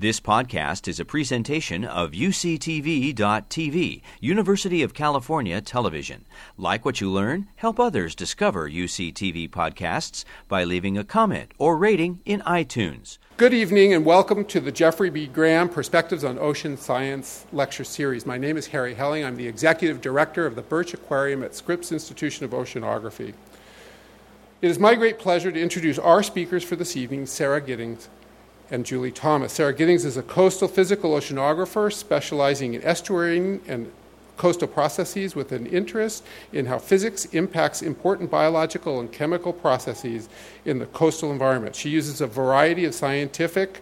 This podcast is a presentation of UCTV.TV, University of California Television. Like what you learn? Help others discover UCTV podcasts by leaving a comment or rating in iTunes. Good evening and welcome to the Jeffrey B. Graham Perspectives on Ocean Science Lecture Series. My name is Harry Helling. I'm the Executive Director of the Birch Aquarium at Scripps Institution of Oceanography. It is my great pleasure to introduce our speakers for this evening, Sarah Giddings and Julie Thomas. Sarah Giddings is a coastal physical oceanographer specializing in estuarine and coastal processes with an interest in how physics impacts important biological and chemical processes in the coastal environment. She uses a variety of scientific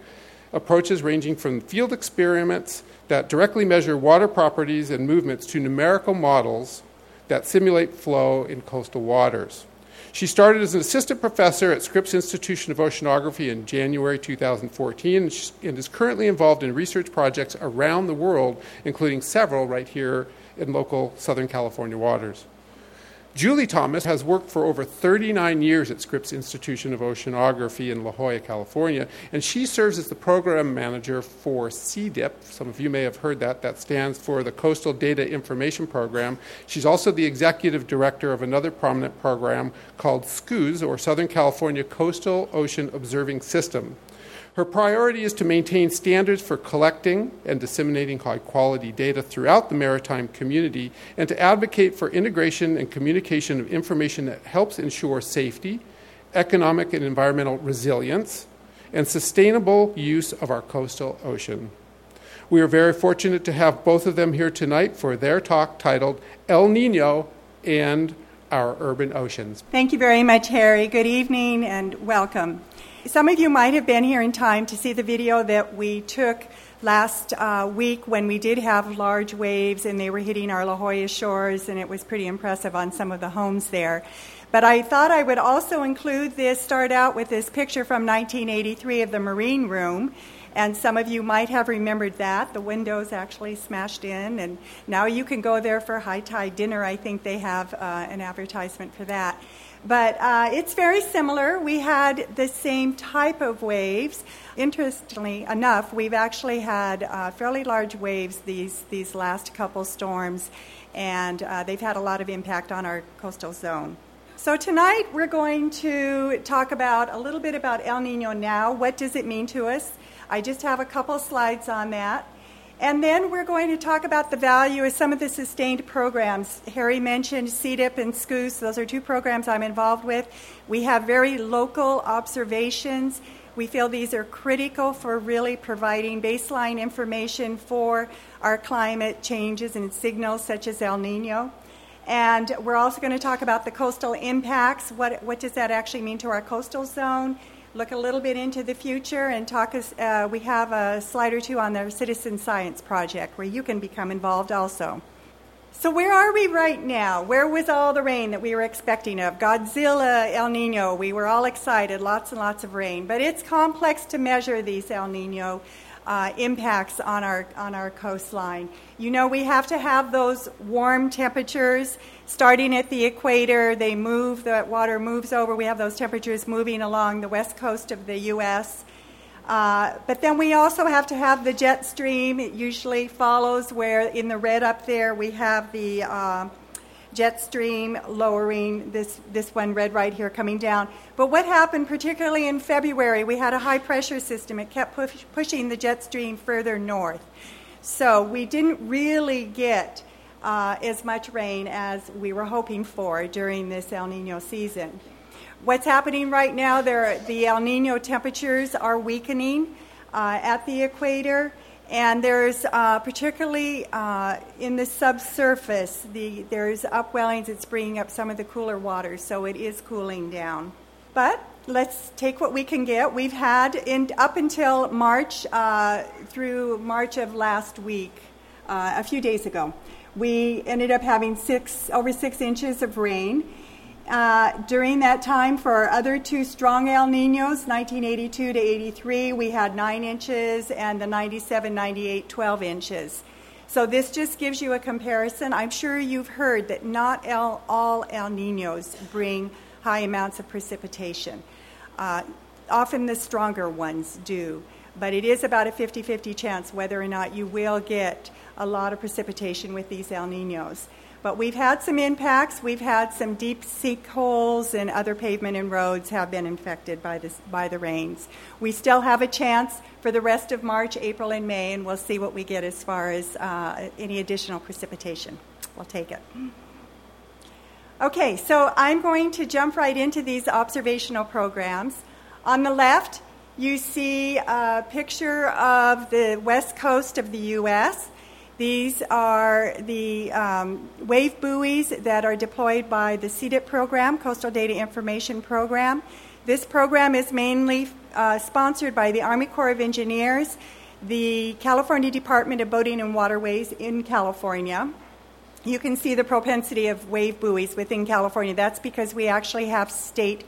approaches ranging from field experiments that directly measure water properties and movements to numerical models that simulate flow in coastal waters. She started as an assistant professor at Scripps Institution of Oceanography in January 2014 and is currently involved in research projects around the world, including several right here in local Southern California waters. Julie Thomas has worked for over 39 years at Scripps Institution of Oceanography in La Jolla, California, and she serves as the program manager for CDIP. Some of you may have heard that. That stands for the Coastal Data Information Program. She's also the executive director of another prominent program called SCOOS, or Southern California Coastal Ocean Observing System. Her priority is to maintain standards for collecting and disseminating high-quality data throughout the maritime community and to advocate for integration and communication of information that helps ensure safety, economic and environmental resilience, and sustainable use of our coastal ocean. We are very fortunate to have both of them here tonight for their talk titled El Niño and Our Urban Oceans. Thank you very much, Harry. Good evening and welcome. Some of you might have been here in time to see the video that we took last week when we did have large waves and they were hitting our La Jolla shores, and it was pretty impressive on some of the homes there. But I thought I would also start out with this picture from 1983 of the Marine Room. And some of you might have remembered that. The windows actually smashed in, and now you can go there for high tide dinner. I think they have an advertisement for that. But it's very similar. We had the same type of waves. Interestingly enough, we've actually had fairly large waves these last couple storms, and they've had a lot of impact on our coastal zone. So tonight we're going to talk about a little bit about El Niño now. What does it mean to us? I just have a couple slides on that. And then we're going to talk about the value of some of the sustained programs. Harry mentioned CDIP and SCOOS. Those are two programs I'm involved with. We have very local observations. We feel these are critical for really providing baseline information for our climate changes and signals such as El Niño. And we're also going to talk about the coastal impacts. What does that actually mean to our coastal zone? Look a little bit into the future and talk. We have a slide or two on their citizen science project where you can become involved also. So where are we right now? Where was all the rain that we were expecting of? Godzilla, El Niño, we were all excited, lots and lots of rain. But it's complex to measure these El Niño impacts on our coastline. You know, we have to have those warm temperatures starting at the equator. They move, the water moves over. We have those temperatures moving along the west coast of the U.S. But then we also have to have the jet stream. It usually follows where in the red up there we have the jet stream lowering, this one red right here coming down. But what happened, particularly in February, we had a high pressure system. It kept pushing the jet stream further north. So we didn't really get as much rain as we were hoping for during this El Niño season. What's happening right now, the El Niño temperatures are weakening at the equator. And there's particularly in the subsurface, there's upwellings. It's bringing up some of the cooler water, so it is cooling down. But let's take what we can get. We've had up until March, through March of last week, a few days ago, we ended up having over 6 inches of rain. During that time, for our other two strong El Niños, 1982 to 83, we had 9 inches, and the 97, 98, 12 inches. So this just gives you a comparison. I'm sure you've heard that not all El Niños bring high amounts of precipitation. Often the stronger ones do. But it is about a 50-50 chance whether or not you will get a lot of precipitation with these El Niños. But we've had some impacts. We've had some deep sinkholes, and other pavement and roads have been infected by the rains. We still have a chance for the rest of March, April, and May, and we'll see what we get as far as any additional precipitation. We'll take it. Okay, so I'm going to jump right into these observational programs. On the left, you see a picture of the west coast of the U.S. These are the wave buoys that are deployed by the CDIP program, Coastal Data Information Program. This program is mainly sponsored by the Army Corps of Engineers, the California Department of Boating and Waterways in California. You can see the propensity of wave buoys within California. That's because we actually have state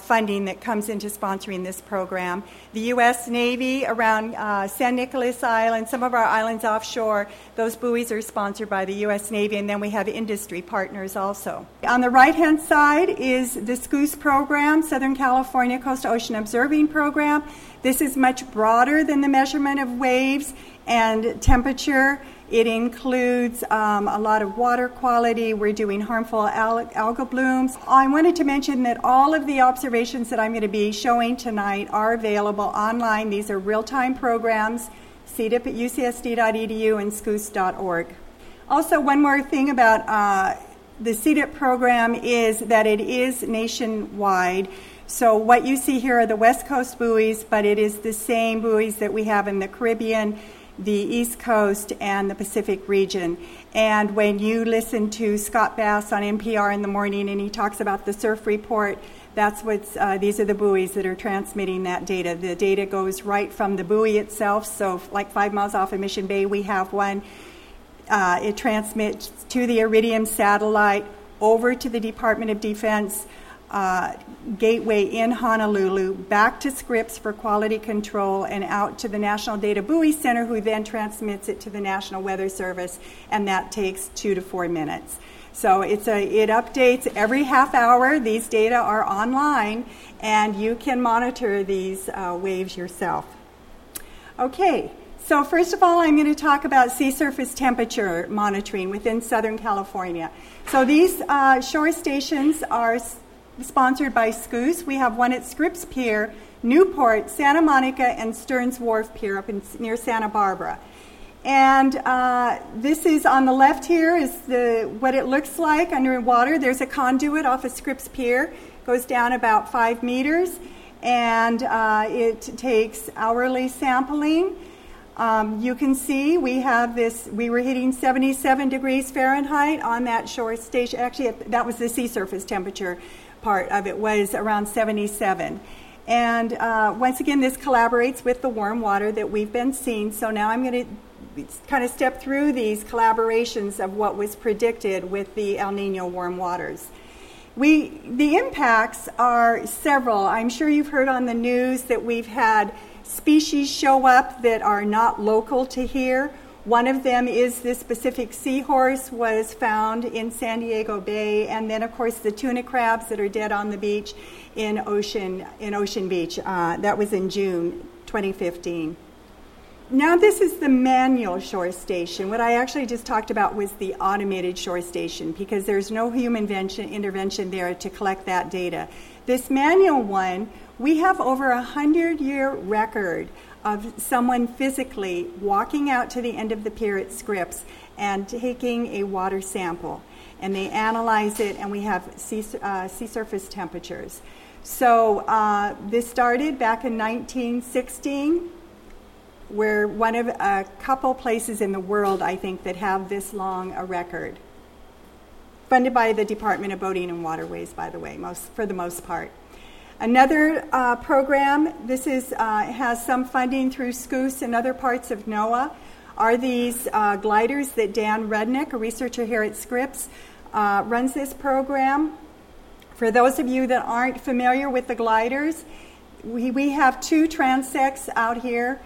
funding that comes into sponsoring this program. The U.S. Navy around San Nicolas Island, some of our islands offshore, those buoys are sponsored by the U.S. Navy, and then we have industry partners also. On the right-hand side is the SCOOS program, Southern California Coastal Ocean Observing Program. This is much broader than the measurement of waves and temperature. It includes a lot of water quality. We're doing harmful algal blooms. I wanted to mention that all of the observations that I'm going to be showing tonight are available online. These are real-time programs, CDIP at ucsd.edu and scoos.org. Also, one more thing about the CDIP program is that it is nationwide. So what you see here are the West Coast buoys, but it is the same buoys that we have in the Caribbean, the East Coast, and the Pacific region. And when you listen to Scott Bass on NPR in the morning and he talks about the surf report, that's what's, these are the buoys that are transmitting that data. The data goes right from the buoy itself, so like 5 miles off of Mission Bay, we have one. It transmits to the Iridium satellite, over to the Department of Defense gateway in Honolulu, back to Scripps for quality control, and out to the National Data Buoy Center, who then transmits it to the National Weather Service, and that takes 2 to 4 minutes. So it updates every half hour. These data are online, and you can monitor these waves yourself. Okay, so first of all, I'm going to talk about sea surface temperature monitoring within Southern California. So these shore stations are sponsored by SCOOS. We have one at Scripps Pier, Newport, Santa Monica, and Stearns Wharf Pier up near Santa Barbara. And this is on the left here is what it looks like underwater. There's a conduit off of Scripps Pier. It goes down about 5 meters, and it takes hourly sampling. You can see we have this, we were hitting 77 degrees Fahrenheit on that shore station. Actually, that was the sea surface temperature. Part of it was around 77. And once again, this collaborates with the warm water that we've been seeing. So now I'm going to kind of step through these collaborations of what was predicted with the El Nino warm waters. The impacts are several. I'm sure you've heard on the news that we've had species show up that are not local to here. One of them is this Pacific seahorse was found in San Diego Bay, and then, of course, the tuna crabs that are dead on the beach in Ocean Beach. That was in June 2015. Now this is the manual shore station. What I actually just talked about was the automated shore station because there's no human intervention there to collect that data. This manual one, we have over 100-year record of someone physically walking out to the end of the pier at Scripps and taking a water sample. And they analyze it, and we have sea surface temperatures. So this started back in 1916. We're one of a couple places in the world, I think, that have this long a record. Funded by the Department of Boating and Waterways, by the way, for the most part. Another program, this is has some funding through SCOOS and other parts of NOAA, are these gliders that Dan Rudnick, a researcher here at Scripps, runs this program. For those of you that aren't familiar with the gliders, we have two transects out here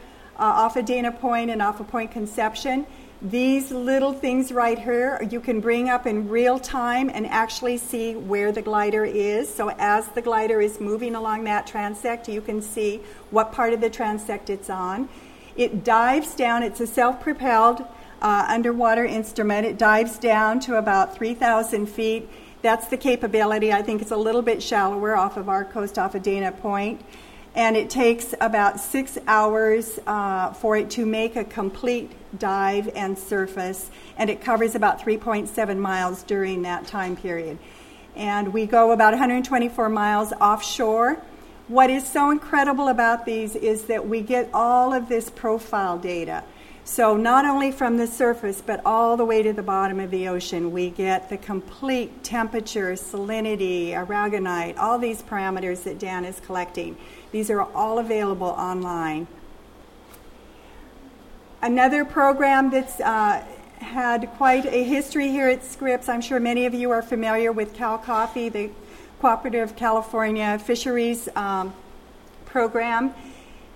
off of Dana Point and off of Point Conception. These little things right here you can bring up in real time and actually see where the glider is. So as the glider is moving along that transect, you can see what part of the transect it's on. It dives down. It's a self-propelled underwater instrument. It dives down to about 3,000 feet. That's the capability. I think it's a little bit shallower off of our coast, off of Dana Point. And it takes about 6 hours for it to make a complete dive and surface, and it covers about 3.7 miles during that time period. And we go about 124 miles offshore. What is so incredible about these is that we get all of this profile data. So not only from the surface, but all the way to the bottom of the ocean, we get the complete temperature, salinity, aragonite, all these parameters that Dan is collecting. These are all available online. Another program that's had quite a history here at Scripps, I'm sure many of you are familiar with Cal Coffee, the Cooperative California Fisheries program.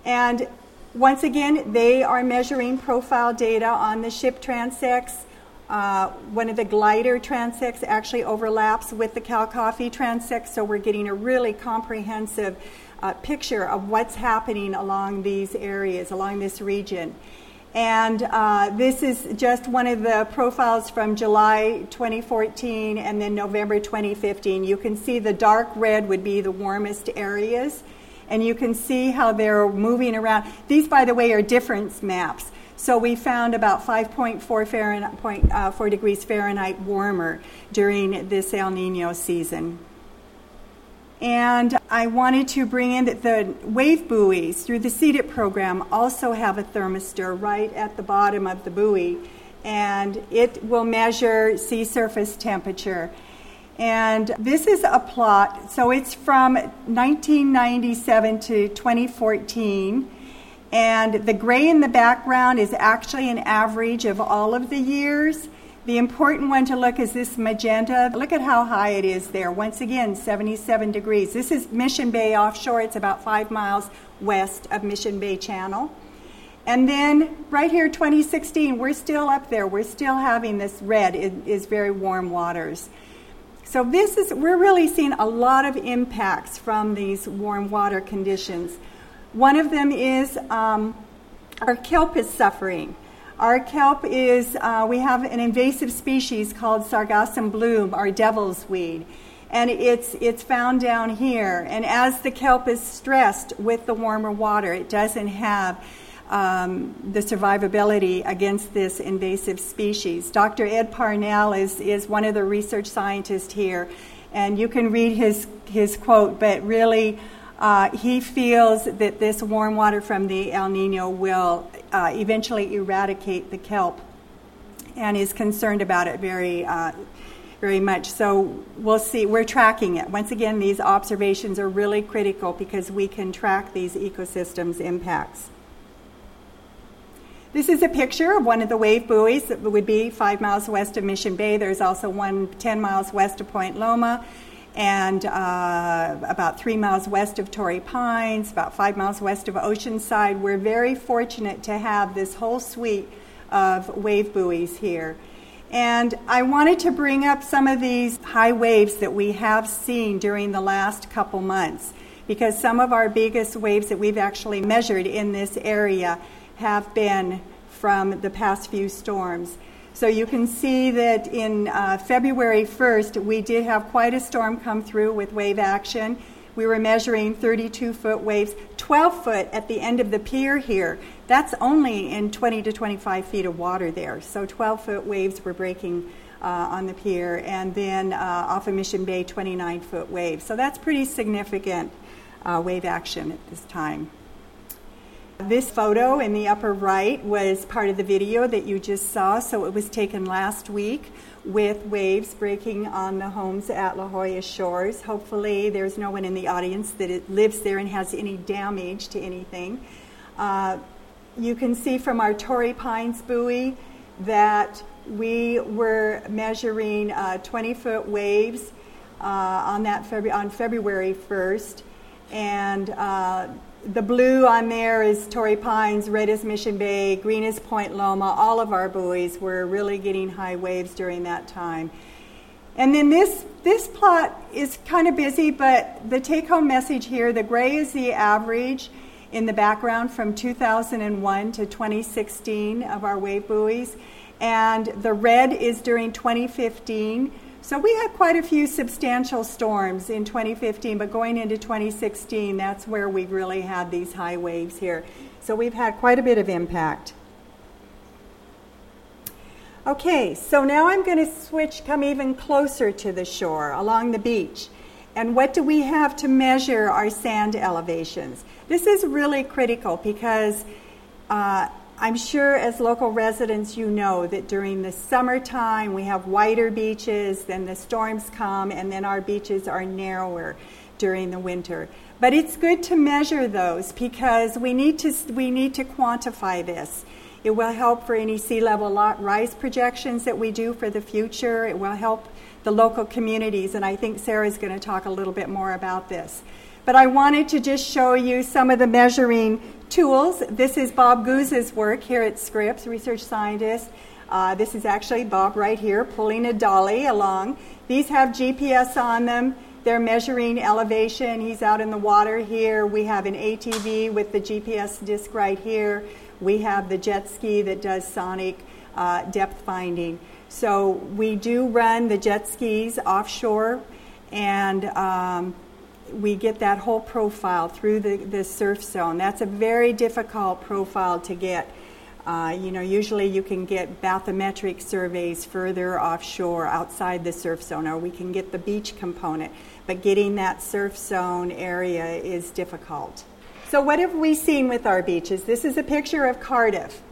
And once again, they are measuring profile data on the ship transects. One of the glider transects actually overlaps with the Cal Coffee transect, so we're getting a really comprehensive picture of what's happening along these areas, along this region. And this is just one of the profiles from July 2014 and then November 2015. You can see the dark red would be the warmest areas. And you can see how they're moving around. These, by the way, are difference maps. So we found about 5.4 Fahrenheit, 0.4 degrees Fahrenheit warmer during this El Nino season. And I wanted to bring in that the wave buoys through the CDIP program also have a thermistor right at the bottom of the buoy. And it will measure sea surface temperature. And this is a plot, so it's from 1997 to 2014, and the gray in the background is actually an average of all of the years. The important one to look is this magenta. Look at how high it is there. Once again, 77 degrees. This is Mission Bay offshore. It's about 5 miles west of Mission Bay Channel. And then right here, 2016, we're still up there. We're still having this red. It is very warm waters. So we're really seeing a lot of impacts from these warm water conditions. One of them is our kelp is suffering. Our kelp is, we have an invasive species called Sargassum bloom, or devil's weed, and it's found down here. And as the kelp is stressed with the warmer water, it doesn't have the survivability against this invasive species. Dr. Ed Parnell is one of the research scientists here, and you can read his quote, but really he feels that this warm water from the El Nino will eventually eradicate the kelp, and is concerned about it very much. So we'll see. We're tracking it. Once again, these observations are really critical because we can track these ecosystems' impacts. This is a picture of one of the wave buoys that would be 5 miles west of Mission Bay. There's also one 10 miles west of Point Loma and about 3 miles west of Torrey Pines, about 5 miles west of Oceanside. We're very fortunate to have this whole suite of wave buoys here. And I wanted to bring up some of these high waves that we have seen during the last couple months, because some of our biggest waves that we've actually measured in this area have been from the past few storms. So you can see that in February 1st, we did have quite a storm come through with wave action. We were measuring 32-foot waves, 12-foot at the end of the pier here. That's only in 20 to 25 feet of water there. So 12-foot waves were breaking on the pier, and then off of Mission Bay, 29-foot waves. So that's pretty significant wave action at this time. This photo in the upper right was part of the video that you just saw, so it was taken last week with waves breaking on the homes at La Jolla shores. Hopefully there's no one in the audience that lives there and has any damage to anything. You can see from our Torrey Pines buoy that we were measuring 20-foot waves on February 1st, and The blue on there is Torrey Pines, red is Mission Bay, green is Point Loma. All of our buoys were really getting high waves during that time. And then this plot is kind of busy, but the take-home message here, the gray is the average in the background from 2001 to 2016 of our wave buoys, and the red is during 2015. So we had quite a few substantial storms in 2015, but going into 2016, that's where we really had these high waves here. So we've had quite a bit of impact. Okay, so now I'm going to switch, come even closer to the shore, along the beach. And what do we have to measure our sand elevations? This is really critical because I'm sure as local residents you know that during the summertime we have wider beaches, then the storms come, and then our beaches are narrower during the winter. But it's good to measure those because we need to quantify this. It will help for any sea level rise projections that we do for the future. It will help the local communities, and I think Sarah's going to talk a little bit more about this. But I wanted to just show you some of the measuring tools. This is Bob Goose's work here at Scripps, research scientist. This is actually Bob right here pulling a dolly along. These have GPS on them. They're measuring elevation. He's out in the water here. We have an ATV with the GPS disc right here. We have the jet ski that does sonic depth finding. So we do run the jet skis offshore, and we get that whole profile through the surf zone. That's a very difficult profile to get. Usually you can get bathymetric surveys further offshore outside the surf zone, or we can get the beach component. But getting that surf zone area is difficult. So what have we seen with our beaches? This is a picture of Cardiff.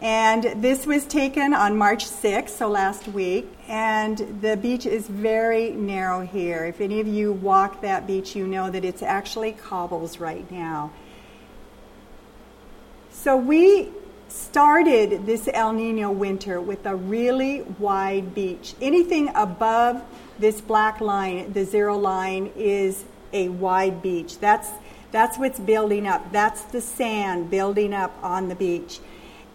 And this was taken on March 6th, so last week. And the beach is very narrow here. If any of you walk that beach, you know that it's actually cobbles right now. So we started this El Nino winter with a really wide beach. Anything above this black line, the zero line, is a wide beach. That's what's building up. That's the sand building up on the beach.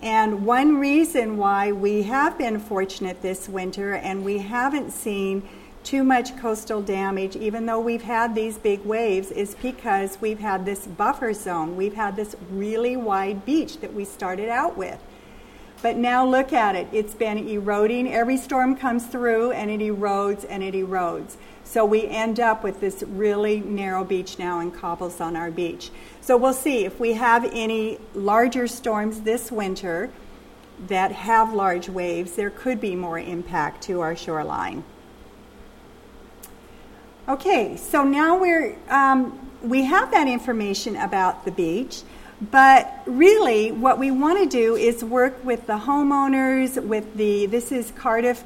And one reason why we have been fortunate this winter and we haven't seen too much coastal damage, even though we've had these big waves, is because we've had this buffer zone. We've had this really wide beach that we started out with. But now look at it. It's been eroding. Every storm comes through and it erodes and it erodes. So we end up with this really narrow beach now and cobbles on our beach. So we'll see if we have any larger storms this winter that have large waves, there could be more impact to our shoreline. Okay, so now we have that information about the beach. But really, what we want to do is work with the homeowners, this is Cardiff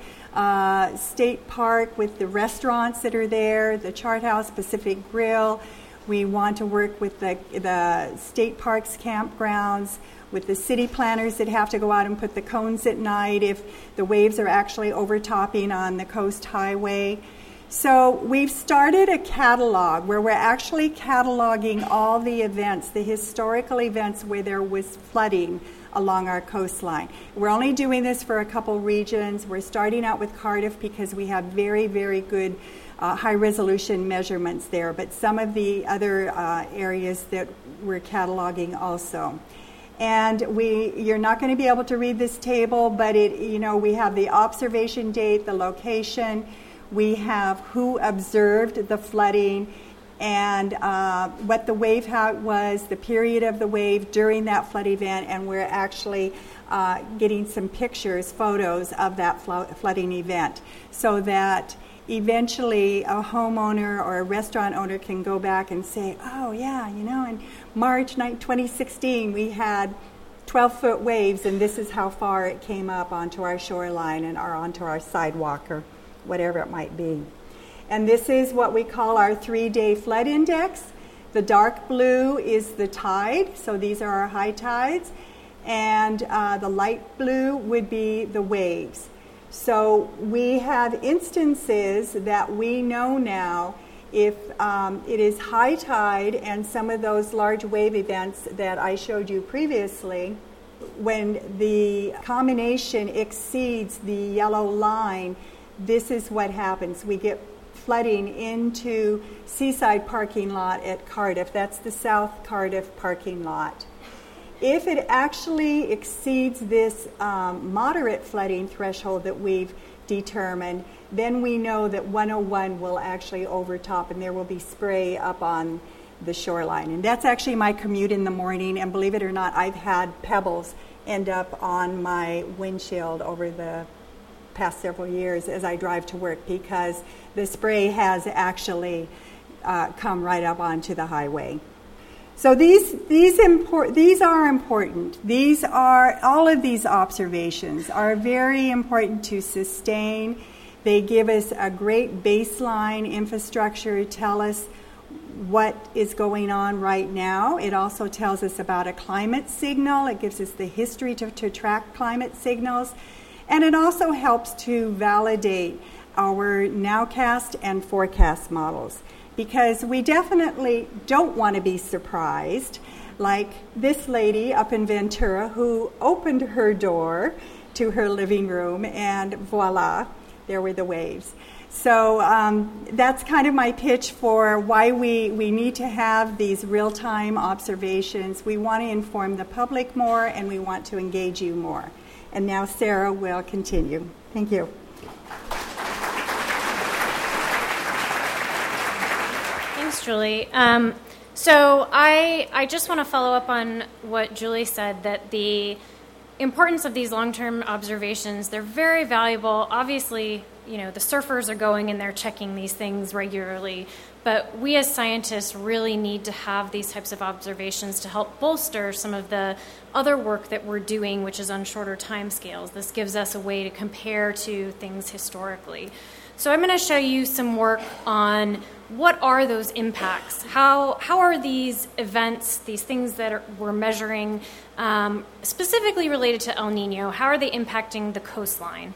State Park, with the restaurants that are there, the Chart House, Pacific Grill. We want to work with the state parks campgrounds, with the city planners that have to go out and put the cones at night if the waves are actually overtopping on the coast highway. So we've started a catalog where we're actually cataloging all the events, the historical events where there was flooding along our coastline. We're only doing this for a couple regions. We're starting out with Cardiff because we have very, very good high-resolution measurements there, but some of the other areas that we're cataloging also. And you're not going to be able to read this table, but we have the observation date, the location. We have who observed the flooding and what the wave height was, the period of the wave during that flood event, and we're actually getting some pictures, photos of that flooding event so that eventually a homeowner or a restaurant owner can go back and say, oh, yeah, in March 9, 2016, we had 12-foot waves, and this is how far it came up onto our shoreline and onto our sidewalk or whatever it might be. And this is what we call our 3-day flood index. The dark blue is the tide, so these are our high tides, and the light blue would be the waves. So we have instances that we know now if it is high tide and some of those large wave events that I showed you previously, when the combination exceeds the yellow line, this is what happens. We get flooding into Seaside parking lot at Cardiff. That's the South Cardiff parking lot. If it actually exceeds this moderate flooding threshold that we've determined, then we know that 101 will actually overtop and there will be spray up on the shoreline. And that's actually my commute in the morning, and believe it or not, I've had pebbles end up on my windshield over the past several years as I drive to work, because the spray has actually come right up onto the highway. So these are important. These are, all of these observations are very important to sustain. They give us a great baseline infrastructure, tell us what is going on right now. It also tells us about a climate signal. It gives us the history to track climate signals. And it also helps to validate our nowcast and forecast models, because we definitely don't want to be surprised, like this lady up in Ventura who opened her door to her living room and voila, there were the waves. So that's kind of my pitch for why we need to have these real-time observations. We want to inform the public more, and we want to engage you more. And now Sarah will continue. Thank you. Thanks, Julie. So I just want to follow up on what Julie said, that the importance of these long-term observations, they're very valuable. Obviously, you know, the surfers are going and they're checking these things regularly, but we as scientists really need to have these types of observations to help bolster some of the other work that we're doing, which is on shorter time scales. This gives us a way to compare to things historically. So I'm going to show you some work on what are those impacts? How are these events, these things that we're measuring, specifically related to El Nino, how are they impacting the coastline?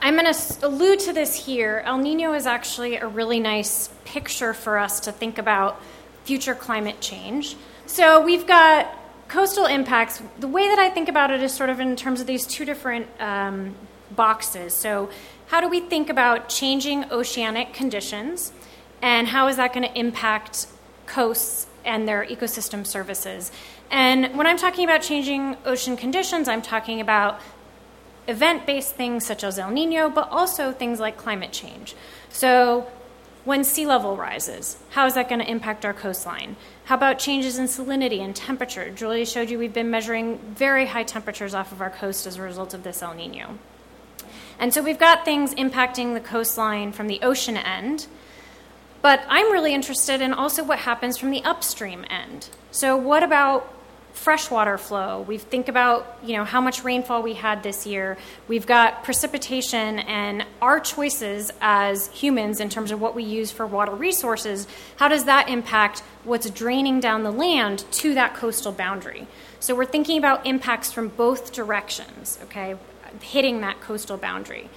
I'm going to allude to this here. El Nino is actually a really nice picture for us to think about future climate change. So we've got coastal impacts. The way that I think about it is sort of in terms of these two different boxes. So how do we think about changing oceanic conditions, and how is that going to impact coasts and their ecosystem services? And when I'm talking about changing ocean conditions, I'm talking about event-based things such as El Nino, but also things like climate change. So when sea level rises, how is that going to impact our coastline? How about changes in salinity and temperature? Julie showed you we've been measuring very high temperatures off of our coast as a result of this El Nino. And so we've got things impacting the coastline from the ocean end, but I'm really interested in also what happens from the upstream end. So what about freshwater flow? We think about, you know, how much rainfall we had this year. We've got precipitation, and our choices as humans in terms of what we use for water resources, how does that impact what's draining down the land to that coastal boundary? So we're thinking about impacts from both directions, okay, hitting that coastal boundary.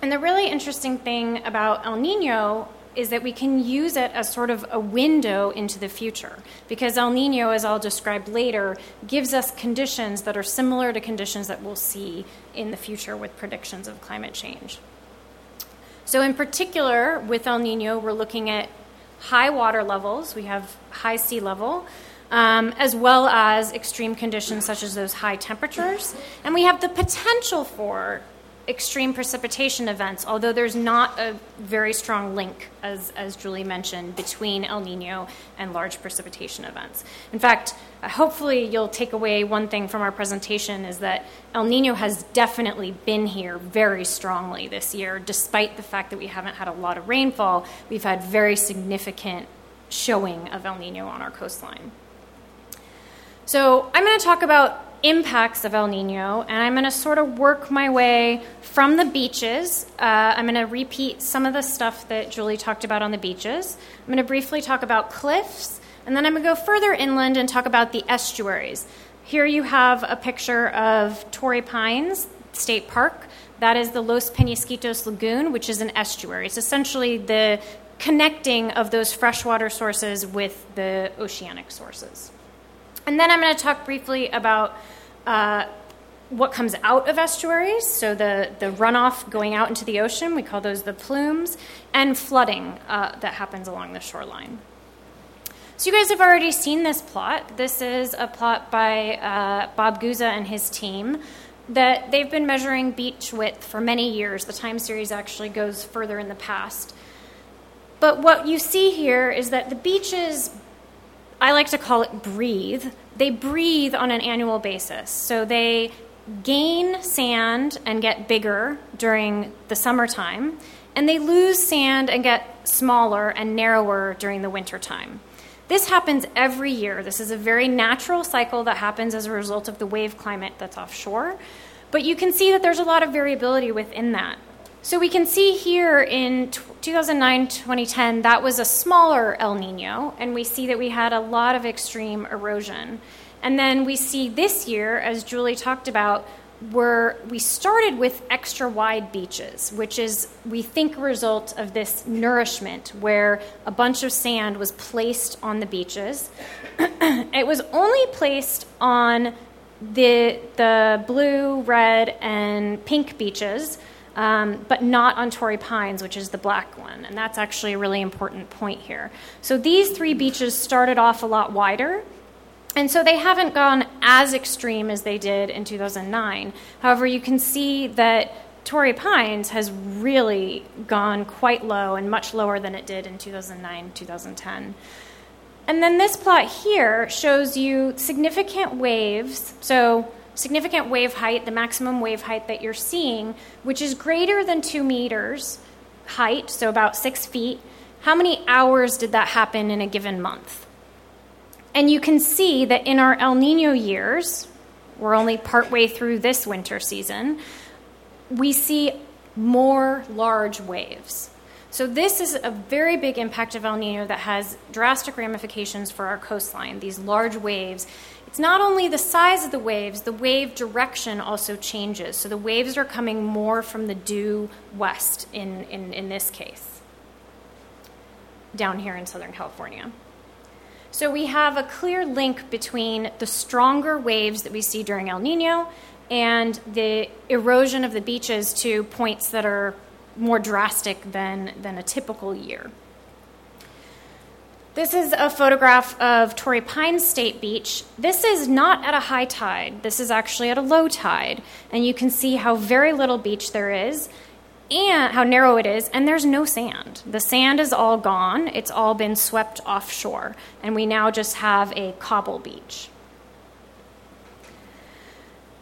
And the really interesting thing about El Nino is that we can use it as sort of a window into the future, because El Nino, as I'll describe later, gives us conditions that are similar to conditions that we'll see in the future with predictions of climate change. So in particular, with El Nino, we're looking at high water levels. We have high sea level, as well as extreme conditions such as those high temperatures. And we have the potential for extreme precipitation events, although there's not a very strong link, as Julie mentioned, between El Nino and large precipitation events. In fact, hopefully you'll take away one thing from our presentation is that El Nino has definitely been here very strongly this year. Despite the fact that we haven't had a lot of rainfall, we've had very significant showing of El Nino on our coastline. So I'm going to talk about impacts of El Nino, and I'm going to sort of work my way from the beaches. I'm going to repeat some of the stuff that Julie talked about on the beaches. I'm going to briefly talk about cliffs, and then I'm going to go further inland and talk about the estuaries. Here you have a picture of Torrey Pines. State Park. That is the Los Peñasquitos Lagoon, which is an estuary. It's essentially the connecting of those freshwater sources with the oceanic sources. And then I'm going to talk briefly about what comes out of estuaries, so the runoff going out into the ocean, we call those the plumes, and flooding that happens along the shoreline. So you guys have already seen this plot. This is a plot by Bob Guza and his team that they've been measuring beach width for many years. The time series actually goes further in the past. But what you see here is that the beaches, I like to call it breathe. They breathe on an annual basis. So they gain sand and get bigger during the summertime, and they lose sand and get smaller and narrower during the wintertime. This happens every year. This is a very natural cycle that happens as a result of the wave climate that's offshore. But you can see that there's a lot of variability within that. So we can see here in 2009-2010, that was a smaller El Nino, and we see that we had a lot of extreme erosion. And then we see this year, as Julie talked about, we started with extra wide beaches, which is, we think, a result of this nourishment where a bunch of sand was placed on the beaches. It was only placed on the blue, red, and pink beaches, but not on Torrey Pines, which is the black one. And that's actually a really important point here. So these three beaches started off a lot wider, and so they haven't gone as extreme as they did in 2009. However, you can see that Torrey Pines has really gone quite low and much lower than it did in 2009, 2010. And then this plot here shows you significant waves. So significant wave height, the maximum wave height that you're seeing, which is greater than 2 meters height, so about 6 feet. How many hours did that happen in a given month? And you can see that in our El Nino years, we're only partway through this winter season, we see more large waves. So this is a very big impact of El Nino that has drastic ramifications for our coastline, these large waves. It's not only the size of the waves, the wave direction also changes. So the waves are coming more from the due west in this case, down here in Southern California. So we have a clear link between the stronger waves that we see during El Nino and the erosion of the beaches to points that are more drastic than a typical year. This is a photograph of Torrey Pines State Beach. This is not at a high tide. This is actually at a low tide. And you can see how very little beach there is and how narrow it is, and there's no sand. The sand is all gone. It's all been swept offshore. And we now just have a cobble beach.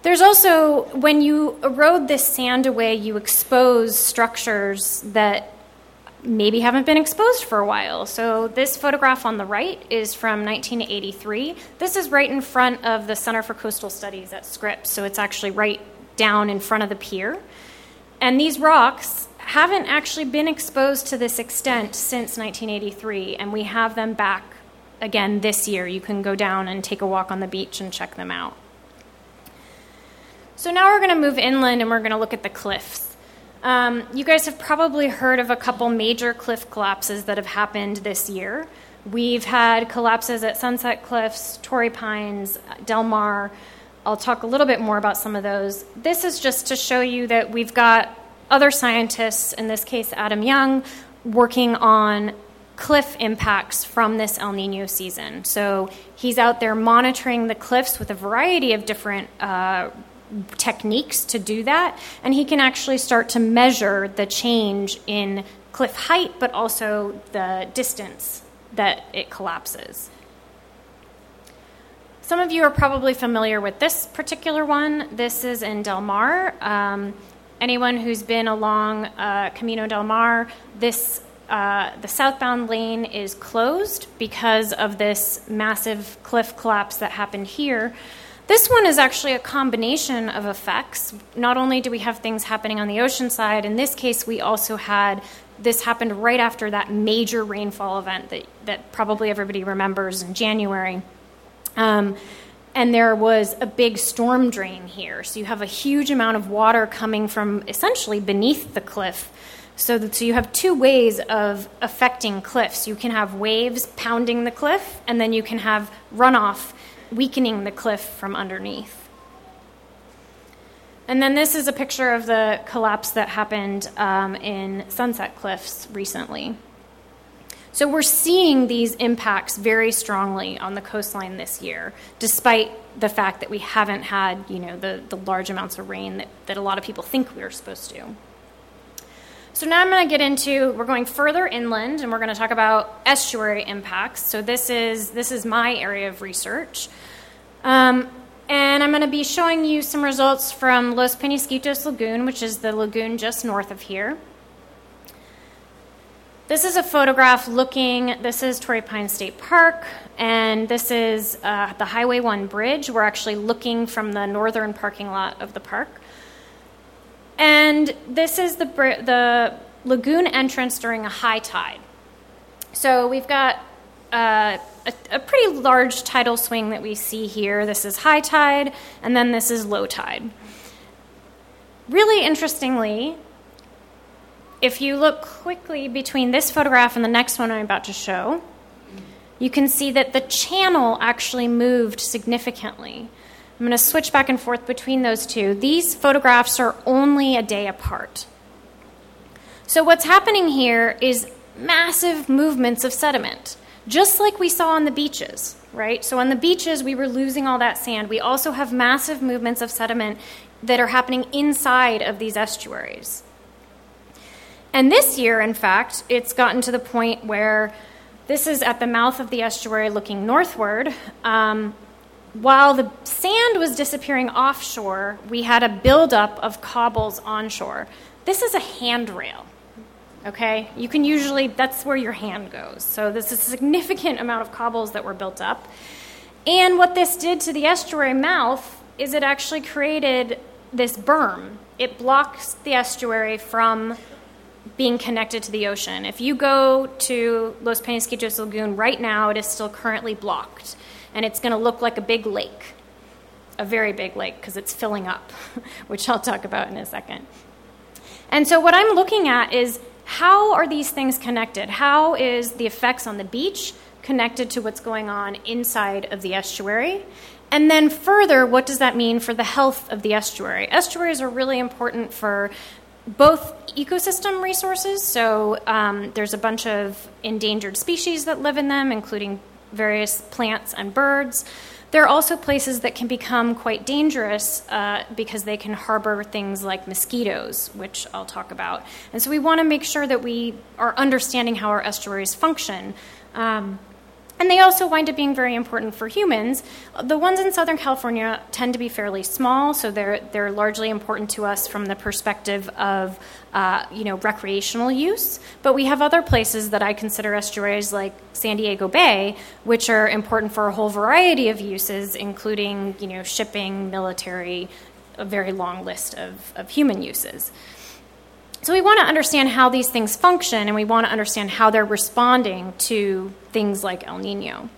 There's also, when you erode this sand away, you expose structures that maybe haven't been exposed for a while. So this photograph on the right is from 1983. This is right in front of the Center for Coastal Studies at Scripps, so it's actually right down in front of the pier. And these rocks haven't actually been exposed to this extent since 1983, and we have them back again this year. You can go down and take a walk on the beach and check them out. So now we're going to move inland and we're going to look at the cliffs. You guys have probably heard of a couple major cliff collapses that have happened this year. We've had collapses at Sunset Cliffs, Torrey Pines, Del Mar. I'll talk a little bit more about some of those. This is just to show you that we've got other scientists, in this case Adam Young, working on cliff impacts from this El Nino season. So he's out there monitoring the cliffs with a variety of different techniques to do that, and he can actually start to measure the change in cliff height but also the distance that it collapses. Some of you are probably familiar with this particular one. This is in Del Mar. Anyone who's been along Camino Del Mar, the southbound lane is closed because of this massive cliff collapse that happened here. This one is actually a combination of effects. Not only do we have things happening on the ocean side, in this case we also had, this happened right after that major rainfall event that probably everybody remembers in January. and there was a big storm drain here. So you have a huge amount of water coming from essentially beneath the cliff. So you have two ways of affecting cliffs. You can have waves pounding the cliff, and then you can have runoff weakening the cliff from underneath. And then this is a picture of the collapse that happened in Sunset Cliffs recently. So we're seeing these impacts very strongly on the coastline this year, despite the fact that we haven't had, the large amounts of rain that a lot of people think we were supposed to. So now I'm going to we're going further inland, and we're going to talk about estuary impacts. So this is my area of research. And I'm going to be showing you some results from Los Peñasquitos Lagoon, which is the lagoon just north of here. This is a photograph this is Torrey Pines State Park, and this is the Highway 1 bridge. We're actually looking from the northern parking lot of the park. And this is the lagoon entrance during a high tide. So we've got a pretty large tidal swing that we see here. This is high tide, and then this is low tide. Really interestingly, if you look quickly between this photograph and the next one I'm about to show, you can see that the channel actually moved significantly. I'm going to switch back and forth between those two. These photographs are only a day apart. So what's happening here is massive movements of sediment, just like we saw on the beaches, right? So on the beaches, we were losing all that sand. We also have massive movements of sediment that are happening inside of these estuaries. And this year, in fact, it's gotten to the point where this is at the mouth of the estuary looking northward. While the sand was disappearing offshore, we had a buildup of cobbles onshore. This is a handrail, okay? You can usually, that's where your hand goes. So this is a significant amount of cobbles that were built up. And what this did to the estuary mouth is it actually created this berm. It blocks the estuary from being connected to the ocean. If you go to Los Peñasquitos Lagoon right now, it is still currently blocked, and it's going to look like a big lake, a very big lake, because it's filling up, which I'll talk about in a second. And so what I'm looking at is how are these things connected? How is the effects on the beach connected to what's going on inside of the estuary? And then further, what does that mean for the health of the estuary? Estuaries are really important for both ecosystem resources, so there's a bunch of endangered species that live in them, including various plants and birds. There are also places that can become quite dangerous because they can harbor things like mosquitoes, which I'll talk about. And so we want to make sure that we are understanding how our estuaries function. And they also wind up being very important for humans. The ones in Southern California tend to be fairly small, so they're largely important to us from the perspective of recreational use. But we have other places that I consider estuaries like San Diego Bay, which are important for a whole variety of uses, including shipping, military, a very long list of human uses. So we want to understand how these things function, and we want to understand how they're responding to things like El Nino.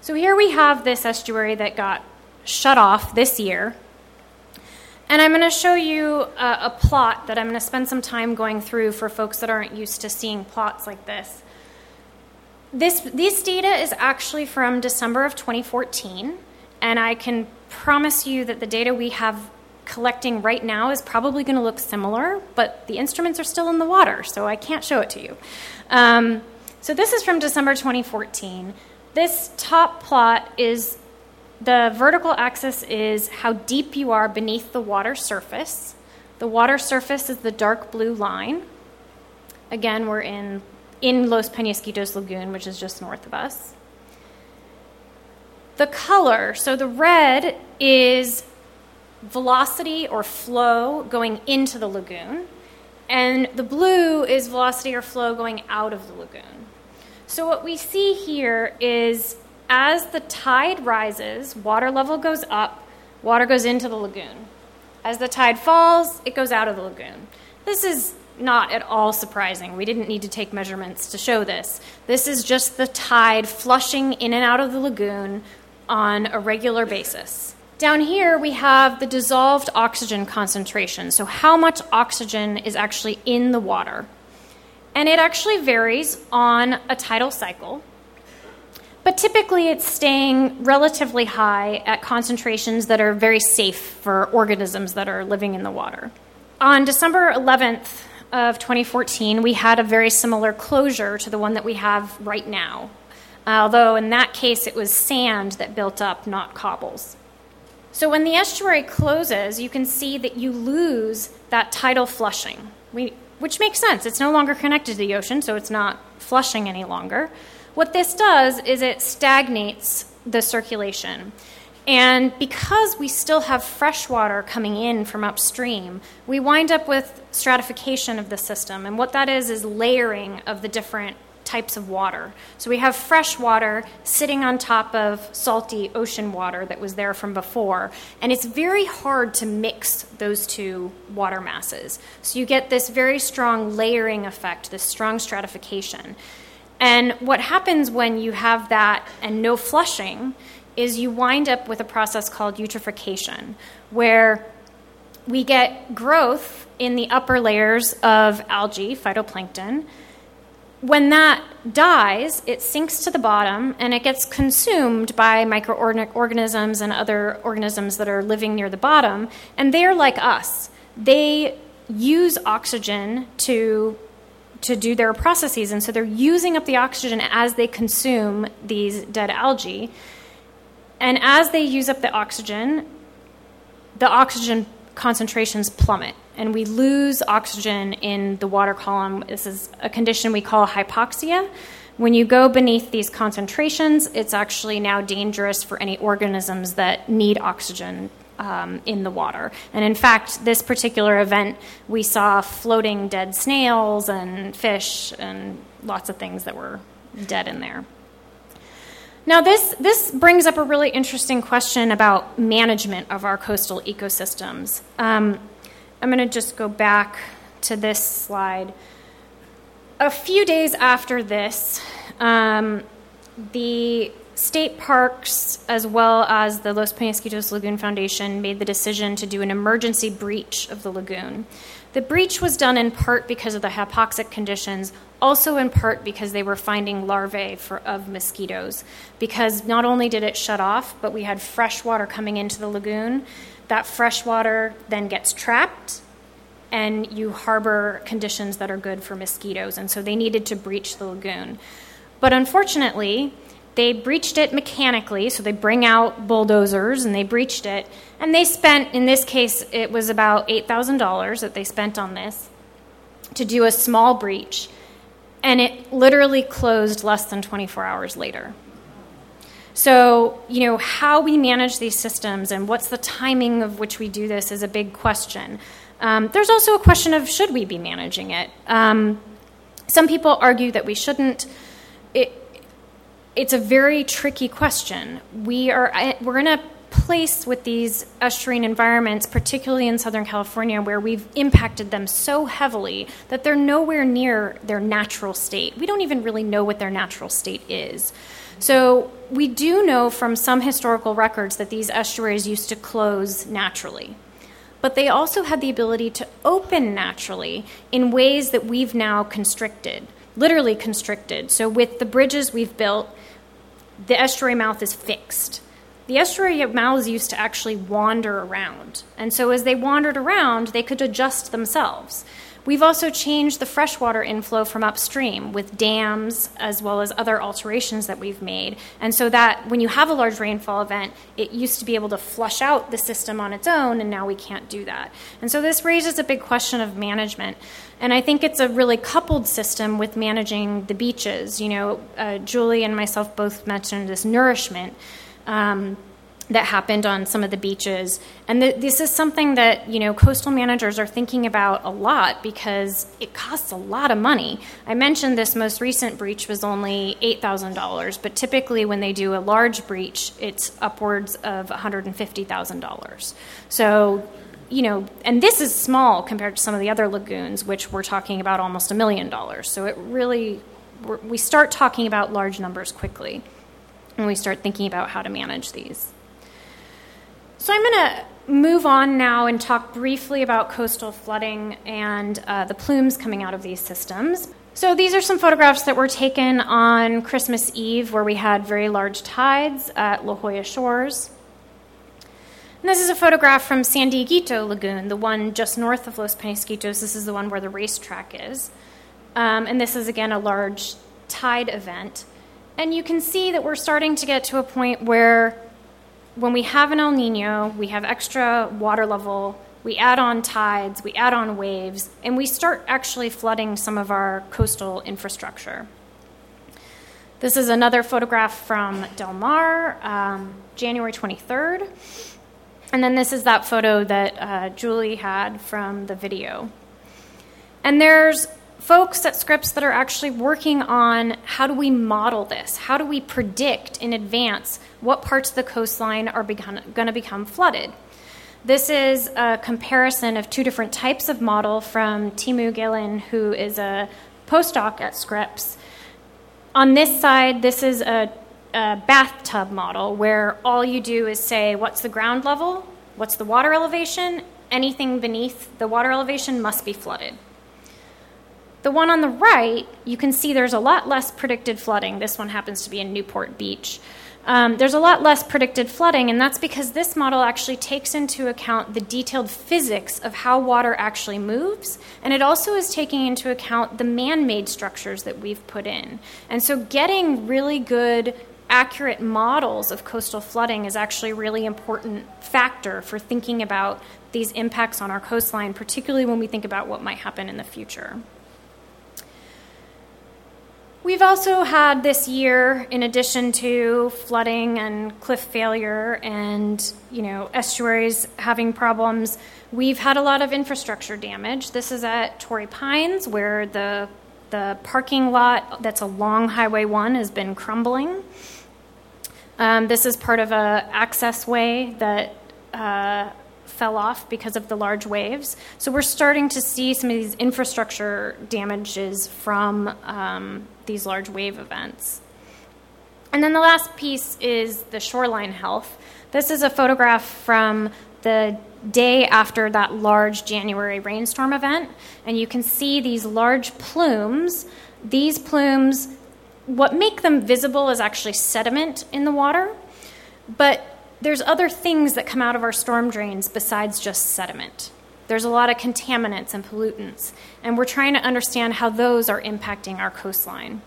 So here we have this estuary that got shut off this year. And I'm going to show you a plot that I'm going to spend some time going through for folks that aren't used to seeing plots like this. This data is actually from December of 2014, and I can promise you that the data we have collecting right now is probably going to look similar, but the instruments are still in the water, so I can't show it to you. So this is from December 2014. This top plot is the vertical axis is how deep you are beneath the water surface. The water surface is the dark blue line. Again, we're in Los Peñasquitos Lagoon, which is just north of us. The color, so the red is velocity or flow going into the lagoon, and the blue is velocity or flow going out of the lagoon. So what we see here is as the tide rises, water level goes up, water goes into the lagoon. As the tide falls, it goes out of the lagoon. This is not at all surprising. We didn't need to take measurements to show this. This is just the tide flushing in and out of the lagoon on a regular basis. Down here, we have the dissolved oxygen concentration, so how much oxygen is actually in the water. And it actually varies on a tidal cycle, but typically it's staying relatively high at concentrations that are very safe for organisms that are living in the water. On December 11th of 2014, we had a very similar closure to the one that we have right now, although in that case it was sand that built up, not cobbles. So when the estuary closes, you can see that you lose that tidal flushing, which makes sense. It's no longer connected to the ocean, so it's not flushing any longer. What this does is it stagnates the circulation. And because we still have fresh water coming in from upstream, we wind up with stratification of the system. And what that is layering of the different types of water. So we have fresh water sitting on top of salty ocean water that was there from before, and it's very hard to mix those two water masses. So you get this very strong layering effect, this strong stratification. And what happens when you have that and no flushing is you wind up with a process called eutrophication, where we get growth in the upper layers of algae, phytoplankton. When that dies, it sinks to the bottom, and it gets consumed by microorganisms and other organisms that are living near the bottom, and they're like us. They use oxygen to do their processes, and so they're using up the oxygen as they consume these dead algae. And as they use up the oxygen concentrations plummet, and we lose oxygen in the water column. This is a condition we call hypoxia. When you go beneath these concentrations, it's actually now dangerous for any organisms that need oxygen in the water. And in fact, this particular event, we saw floating dead snails and fish and lots of things that were dead in there. Now, this brings up a really interesting question about management of our coastal ecosystems. I'm going to just go back to this slide. A few days after this, the state parks, as well as the Los Peñasquitos Lagoon Foundation, made the decision to do an emergency breach of the lagoon. The breach was done in part because of the hypoxic conditions, also in part because they were finding larvae of mosquitoes, because not only did it shut off, but we had fresh water coming into the lagoon. That fresh water then gets trapped, and you harbor conditions that are good for mosquitoes, and so they needed to breach the lagoon. But unfortunately, they breached it mechanically, so they bring out bulldozers, and they breached it, and they spent, in this case, it was about $8,000 that they spent on this to do a small breach, and it literally closed less than 24 hours later. So, how we manage these systems and what's the timing of which we do this is a big question. There's also a question of should we be managing it? Some people argue that we shouldn't. It's a very tricky question. We're in a place with these estuarine environments, particularly in Southern California, where we've impacted them so heavily that they're nowhere near their natural state. We don't even really know what their natural state is. So we do know from some historical records that these estuaries used to close naturally. But they also had the ability to open naturally in ways that we've now constricted, literally constricted. So with the bridges we've built, the estuary mouth is fixed. The estuary mouths used to actually wander around. And so as they wandered around, they could adjust themselves. We've also changed the freshwater inflow from upstream with dams as well as other alterations that we've made. And so that when you have a large rainfall event, it used to be able to flush out the system on its own, and now we can't do that. And so this raises a big question of management. And I think it's a really coupled system with managing the beaches. Julie and myself both mentioned this nourishment that happened on some of the beaches. And this is something that, coastal managers are thinking about a lot because it costs a lot of money. I mentioned this most recent breach was only $8,000, but typically when they do a large breach, it's upwards of $150,000. So, and this is small compared to some of the other lagoons, which we're talking about almost $1 million. So we start talking about large numbers quickly. when we start thinking about how to manage these. So I'm going to move on now and talk briefly about coastal flooding and the plumes coming out of these systems. So these are some photographs that were taken on Christmas Eve where we had very large tides at La Jolla shores. And this is a photograph from San Diego Lagoon, the one just north of Los Peñasquitos. This is the one where the racetrack is. And this is, again, a large tide event. And you can see that we're starting to get to a point where when we have an El Nino, we have extra water level, we add on tides, we add on waves, and we start actually flooding some of our coastal infrastructure. This is another photograph from Del Mar, January 23rd. And then this is that photo that Julie had from the video. And there's folks at Scripps that are actually working on how do we model this? How do we predict in advance what parts of the coastline are going to become flooded? This is a comparison of two different types of model from Timu Gillen, who is a postdoc at Scripps. On this side, this is a bathtub model where all you do is say, what's the ground level? What's the water elevation? Anything beneath the water elevation must be flooded. The one on the right, you can see there's a lot less predicted flooding. This one happens to be in Newport Beach. There's a lot less predicted flooding, and that's because this model actually takes into account the detailed physics of how water actually moves, and it also is taking into account the man-made structures that we've put in. And so getting really good, accurate models of coastal flooding is actually a really important factor for thinking about these impacts on our coastline, particularly when we think about what might happen in the future. We've also had this year, in addition to flooding and cliff failure and, estuaries having problems, we've had a lot of infrastructure damage. This is at Torrey Pines, where the parking lot that's along Highway 1 has been crumbling. This is part of an access way that fell off because of the large waves. So we're starting to see some of these infrastructure damages from these large wave events. And then the last piece is the shoreline health. This is a photograph from the day after that large January rainstorm event. And you can see these large plumes. These plumes, what make them visible is actually sediment in the water. But there's other things that come out of our storm drains besides just sediment. There's a lot of contaminants and pollutants, and we're trying to understand how those are impacting our coastline.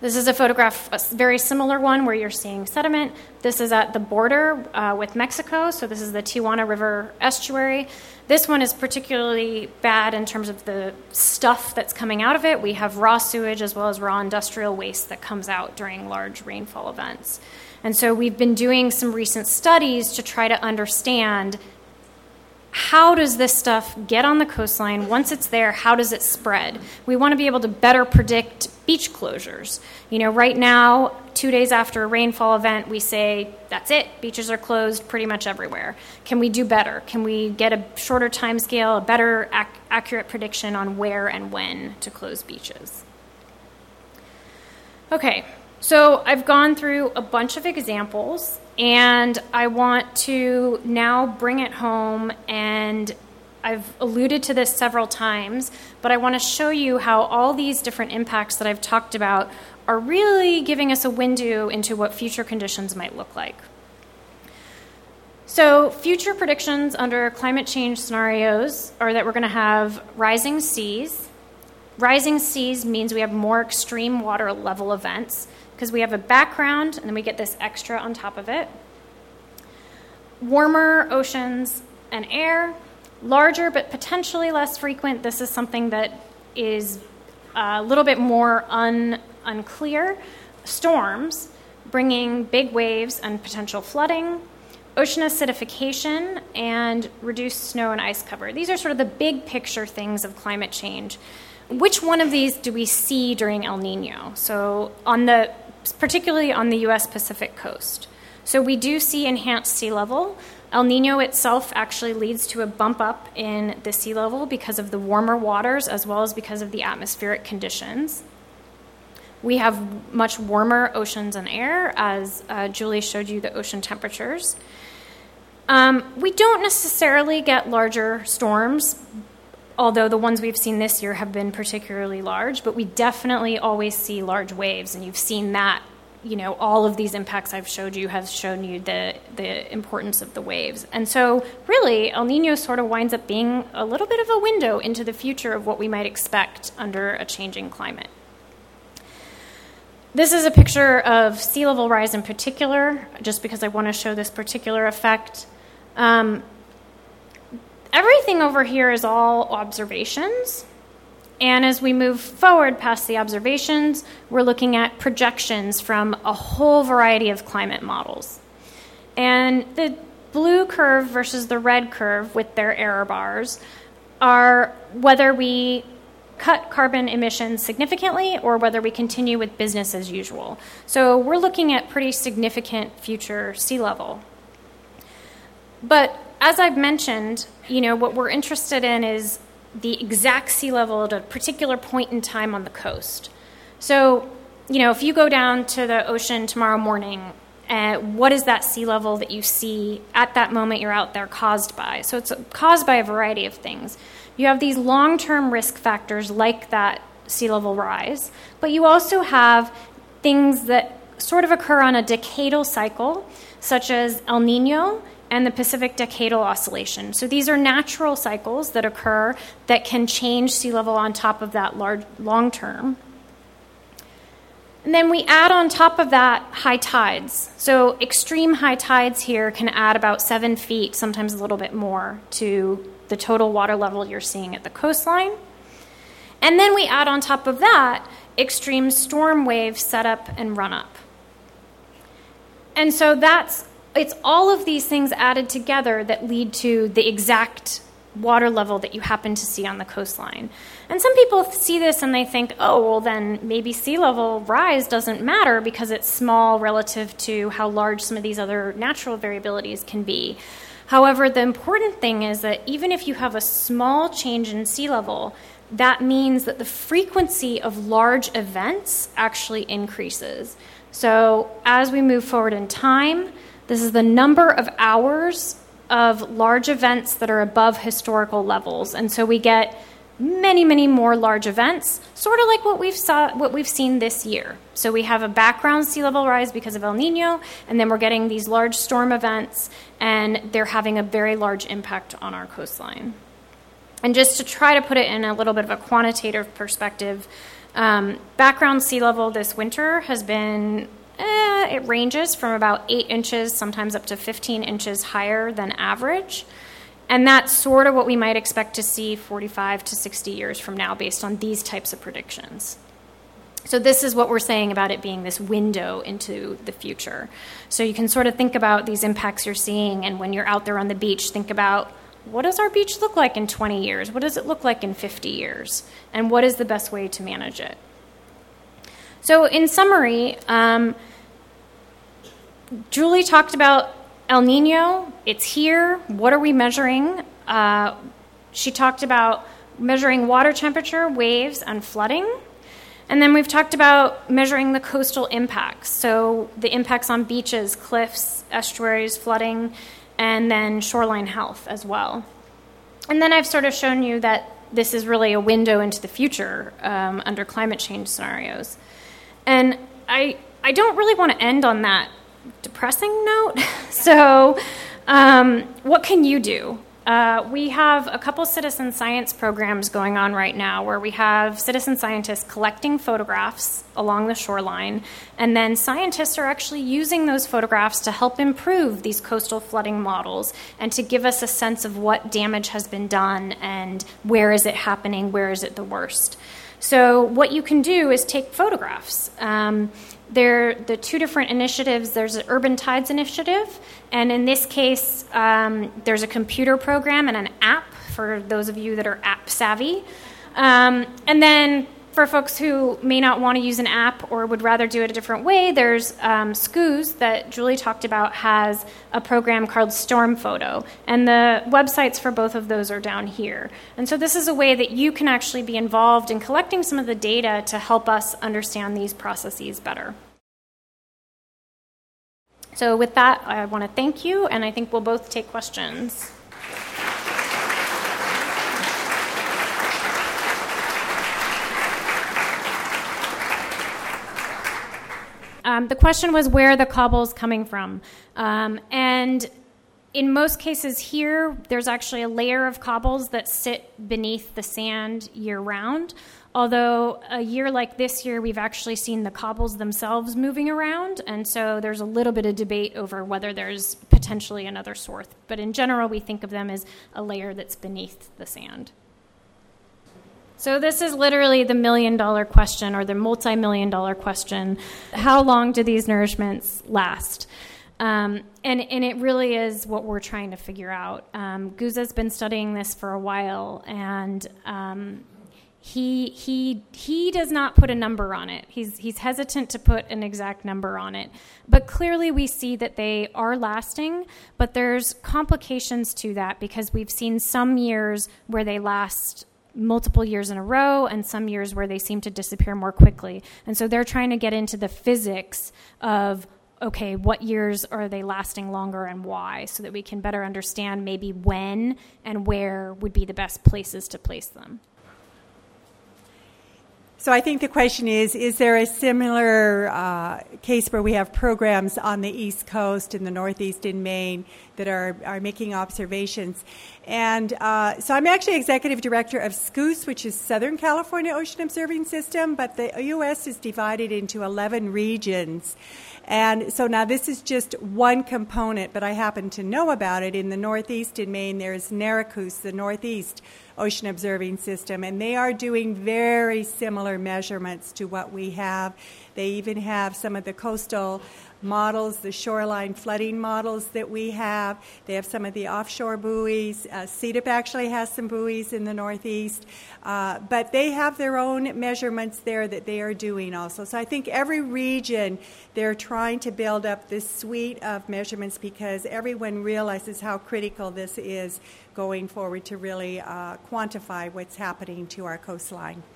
This is a photograph, a very similar one, where you're seeing sediment. This is at the border with Mexico, so this is the Tijuana River estuary. This one is particularly bad in terms of the stuff that's coming out of it. We have raw sewage as well as raw industrial waste that comes out during large rainfall events. And so we've been doing some recent studies to try to understand how does this stuff get on the coastline? Once it's there, how does it spread? We want to be able to better predict beach closures. Right now, 2 days after a rainfall event, we say, that's it, beaches are closed pretty much everywhere. Can we do better? Can we get a shorter time scale, a better accurate prediction on where and when to close beaches? Okay. So I've gone through a bunch of examples, and I want to now bring it home, and I've alluded to this several times, but I want to show you how all these different impacts that I've talked about are really giving us a window into what future conditions might look like. So future predictions under climate change scenarios are that we're going to have rising seas. Rising seas means we have more extreme water level events, because we have a background, and then we get this extra on top of it. Warmer oceans and air, larger but potentially less frequent. This is something that is a little bit more unclear. Storms, bringing big waves and potential flooding. Ocean acidification and reduced snow and ice cover. These are sort of the big picture things of climate change. Which one of these do we see during El Nino? So particularly on the U.S. Pacific coast. So we do see enhanced sea level. El Nino itself actually leads to a bump up in the sea level because of the warmer waters as well as because of the atmospheric conditions. We have much warmer oceans and air, as Julie showed you the ocean temperatures. We don't necessarily get larger storms, although the ones we've seen this year have been particularly large, but we definitely always see large waves, and you've seen that, you know, all of these impacts I've showed you have shown you the importance of the waves. And so really, El Nino sort of winds up being a little bit of a window into the future of what we might expect under a changing climate. This is a picture of sea level rise in particular, just because I want to show this particular effect. Everything over here is all observations, and as we move forward past the observations, we're looking at projections from a whole variety of climate models. And the blue curve versus the red curve with their error bars are whether we cut carbon emissions significantly or whether we continue with business as usual. So we're looking at pretty significant future sea level. But as I've mentioned, you know, what we're interested in is the exact sea level at a particular point in time on the coast. So, you know, if you go down to the ocean tomorrow morning, what is that sea level that you see at that moment you're out there caused by? So it's caused by a variety of things. You have these long-term risk factors like that sea level rise, but you also have things that sort of occur on a decadal cycle, such as El Nino and the Pacific Decadal Oscillation. So these are natural cycles that occur that can change sea level on top of that large long term. And then we add on top of that high tides. So extreme high tides here can add about 7 feet, sometimes a little bit more, to the total water level you're seeing at the coastline. And then we add on top of that extreme storm wave setup and run up. And so it's all of these things added together that lead to the exact water level that you happen to see on the coastline. And some people see this and they think, oh, well, then maybe sea level rise doesn't matter because it's small relative to how large some of these other natural variabilities can be. However, the important thing is that even if you have a small change in sea level, that means that the frequency of large events actually increases. So as we move forward in time, this is the number of hours of large events that are above historical levels. And so we get many, many more large events, sort of like what we've seen this year. So we have a background sea level rise because of El Nino, and then we're getting these large storm events, and they're having a very large impact on our coastline. And just to try to put it in a little bit of a quantitative perspective, background sea level this winter has been it ranges from about 8 inches, sometimes up to 15 inches higher than average. And that's sort of what we might expect to see 45 to 60 years from now based on these types of predictions. So this is what we're saying about it being this window into the future. So you can sort of think about these impacts you're seeing, and when you're out there on the beach, think about, what does our beach look like in 20 years? What does it look like in 50 years? And what is the best way to manage it? So in summary, Julie talked about El Nino. It's here. What are we measuring? She talked about measuring water temperature, waves, and flooding. And then we've talked about measuring the coastal impacts, so the impacts on beaches, cliffs, estuaries, flooding, and then shoreline health as well. And then I've sort of shown you that this is really a window into the future under climate change scenarios. And I don't really want to end on that depressing note. So what can you do? We have a couple citizen science programs going on right now where we have citizen scientists collecting photographs along the shoreline, and then scientists are actually using those photographs to help improve these coastal flooding models and to give us a sense of what damage has been done and where is it happening, where is it the worst. So what you can do is take photographs. There, the two different initiatives, there's an Urban Tides initiative, and in this case, there's a computer program and an app for those of you that are app savvy. And then For folks who may not want to use an app or would rather do it a different way, there's SCOOS that Julie talked about has a program called Storm Photo, and the websites for both of those are down here. And so this is a way that you can actually be involved in collecting some of the data to help us understand these processes better. So with that, I want to thank you, and I think we'll both take questions. The question was where are the cobbles coming from? And in most cases here, there's actually a layer of cobbles that sit beneath the sand year-round, although a year like this year, we've actually seen the cobbles themselves moving around, and so there's a little bit of debate over whether there's potentially another source. But in general, we think of them as a layer that's beneath the sand. So this is literally the million-dollar question or the multi-million-dollar question. How long do these nourishments last? And it really is what we're trying to figure out. Guza's been studying this for a while, and he does not put a number on it. He's hesitant to put an exact number on it. But clearly we see that they are lasting, but there's complications to that because we've seen some years where they last multiple years in a row, and some years where they seem to disappear more quickly. And so they're trying to get into the physics of, okay, what years are they lasting longer and why, so that we can better understand maybe when and where would be the best places to place them. So I think the question is there a similar case where we have programs on the East Coast and the Northeast in Maine that are making observations? And so I'm actually executive director of SCOOS, which is Southern California Ocean Observing System, but the U.S. is divided into 11 regions. And so now this is just one component, but I happen to know about it. In the Northeast in Maine, there's NARACOOS, the Northeast Ocean Observing System, and they are doing very similar measurements to what we have. They even have some of the coastal models, the shoreline flooding models that we have. They have some of the offshore buoys. CDIP actually has some buoys in the Northeast. But they have their own measurements there that they are doing also. So I think every region, they're trying to build up this suite of measurements because everyone realizes how critical this is going forward to really quantify what's happening to our coastline.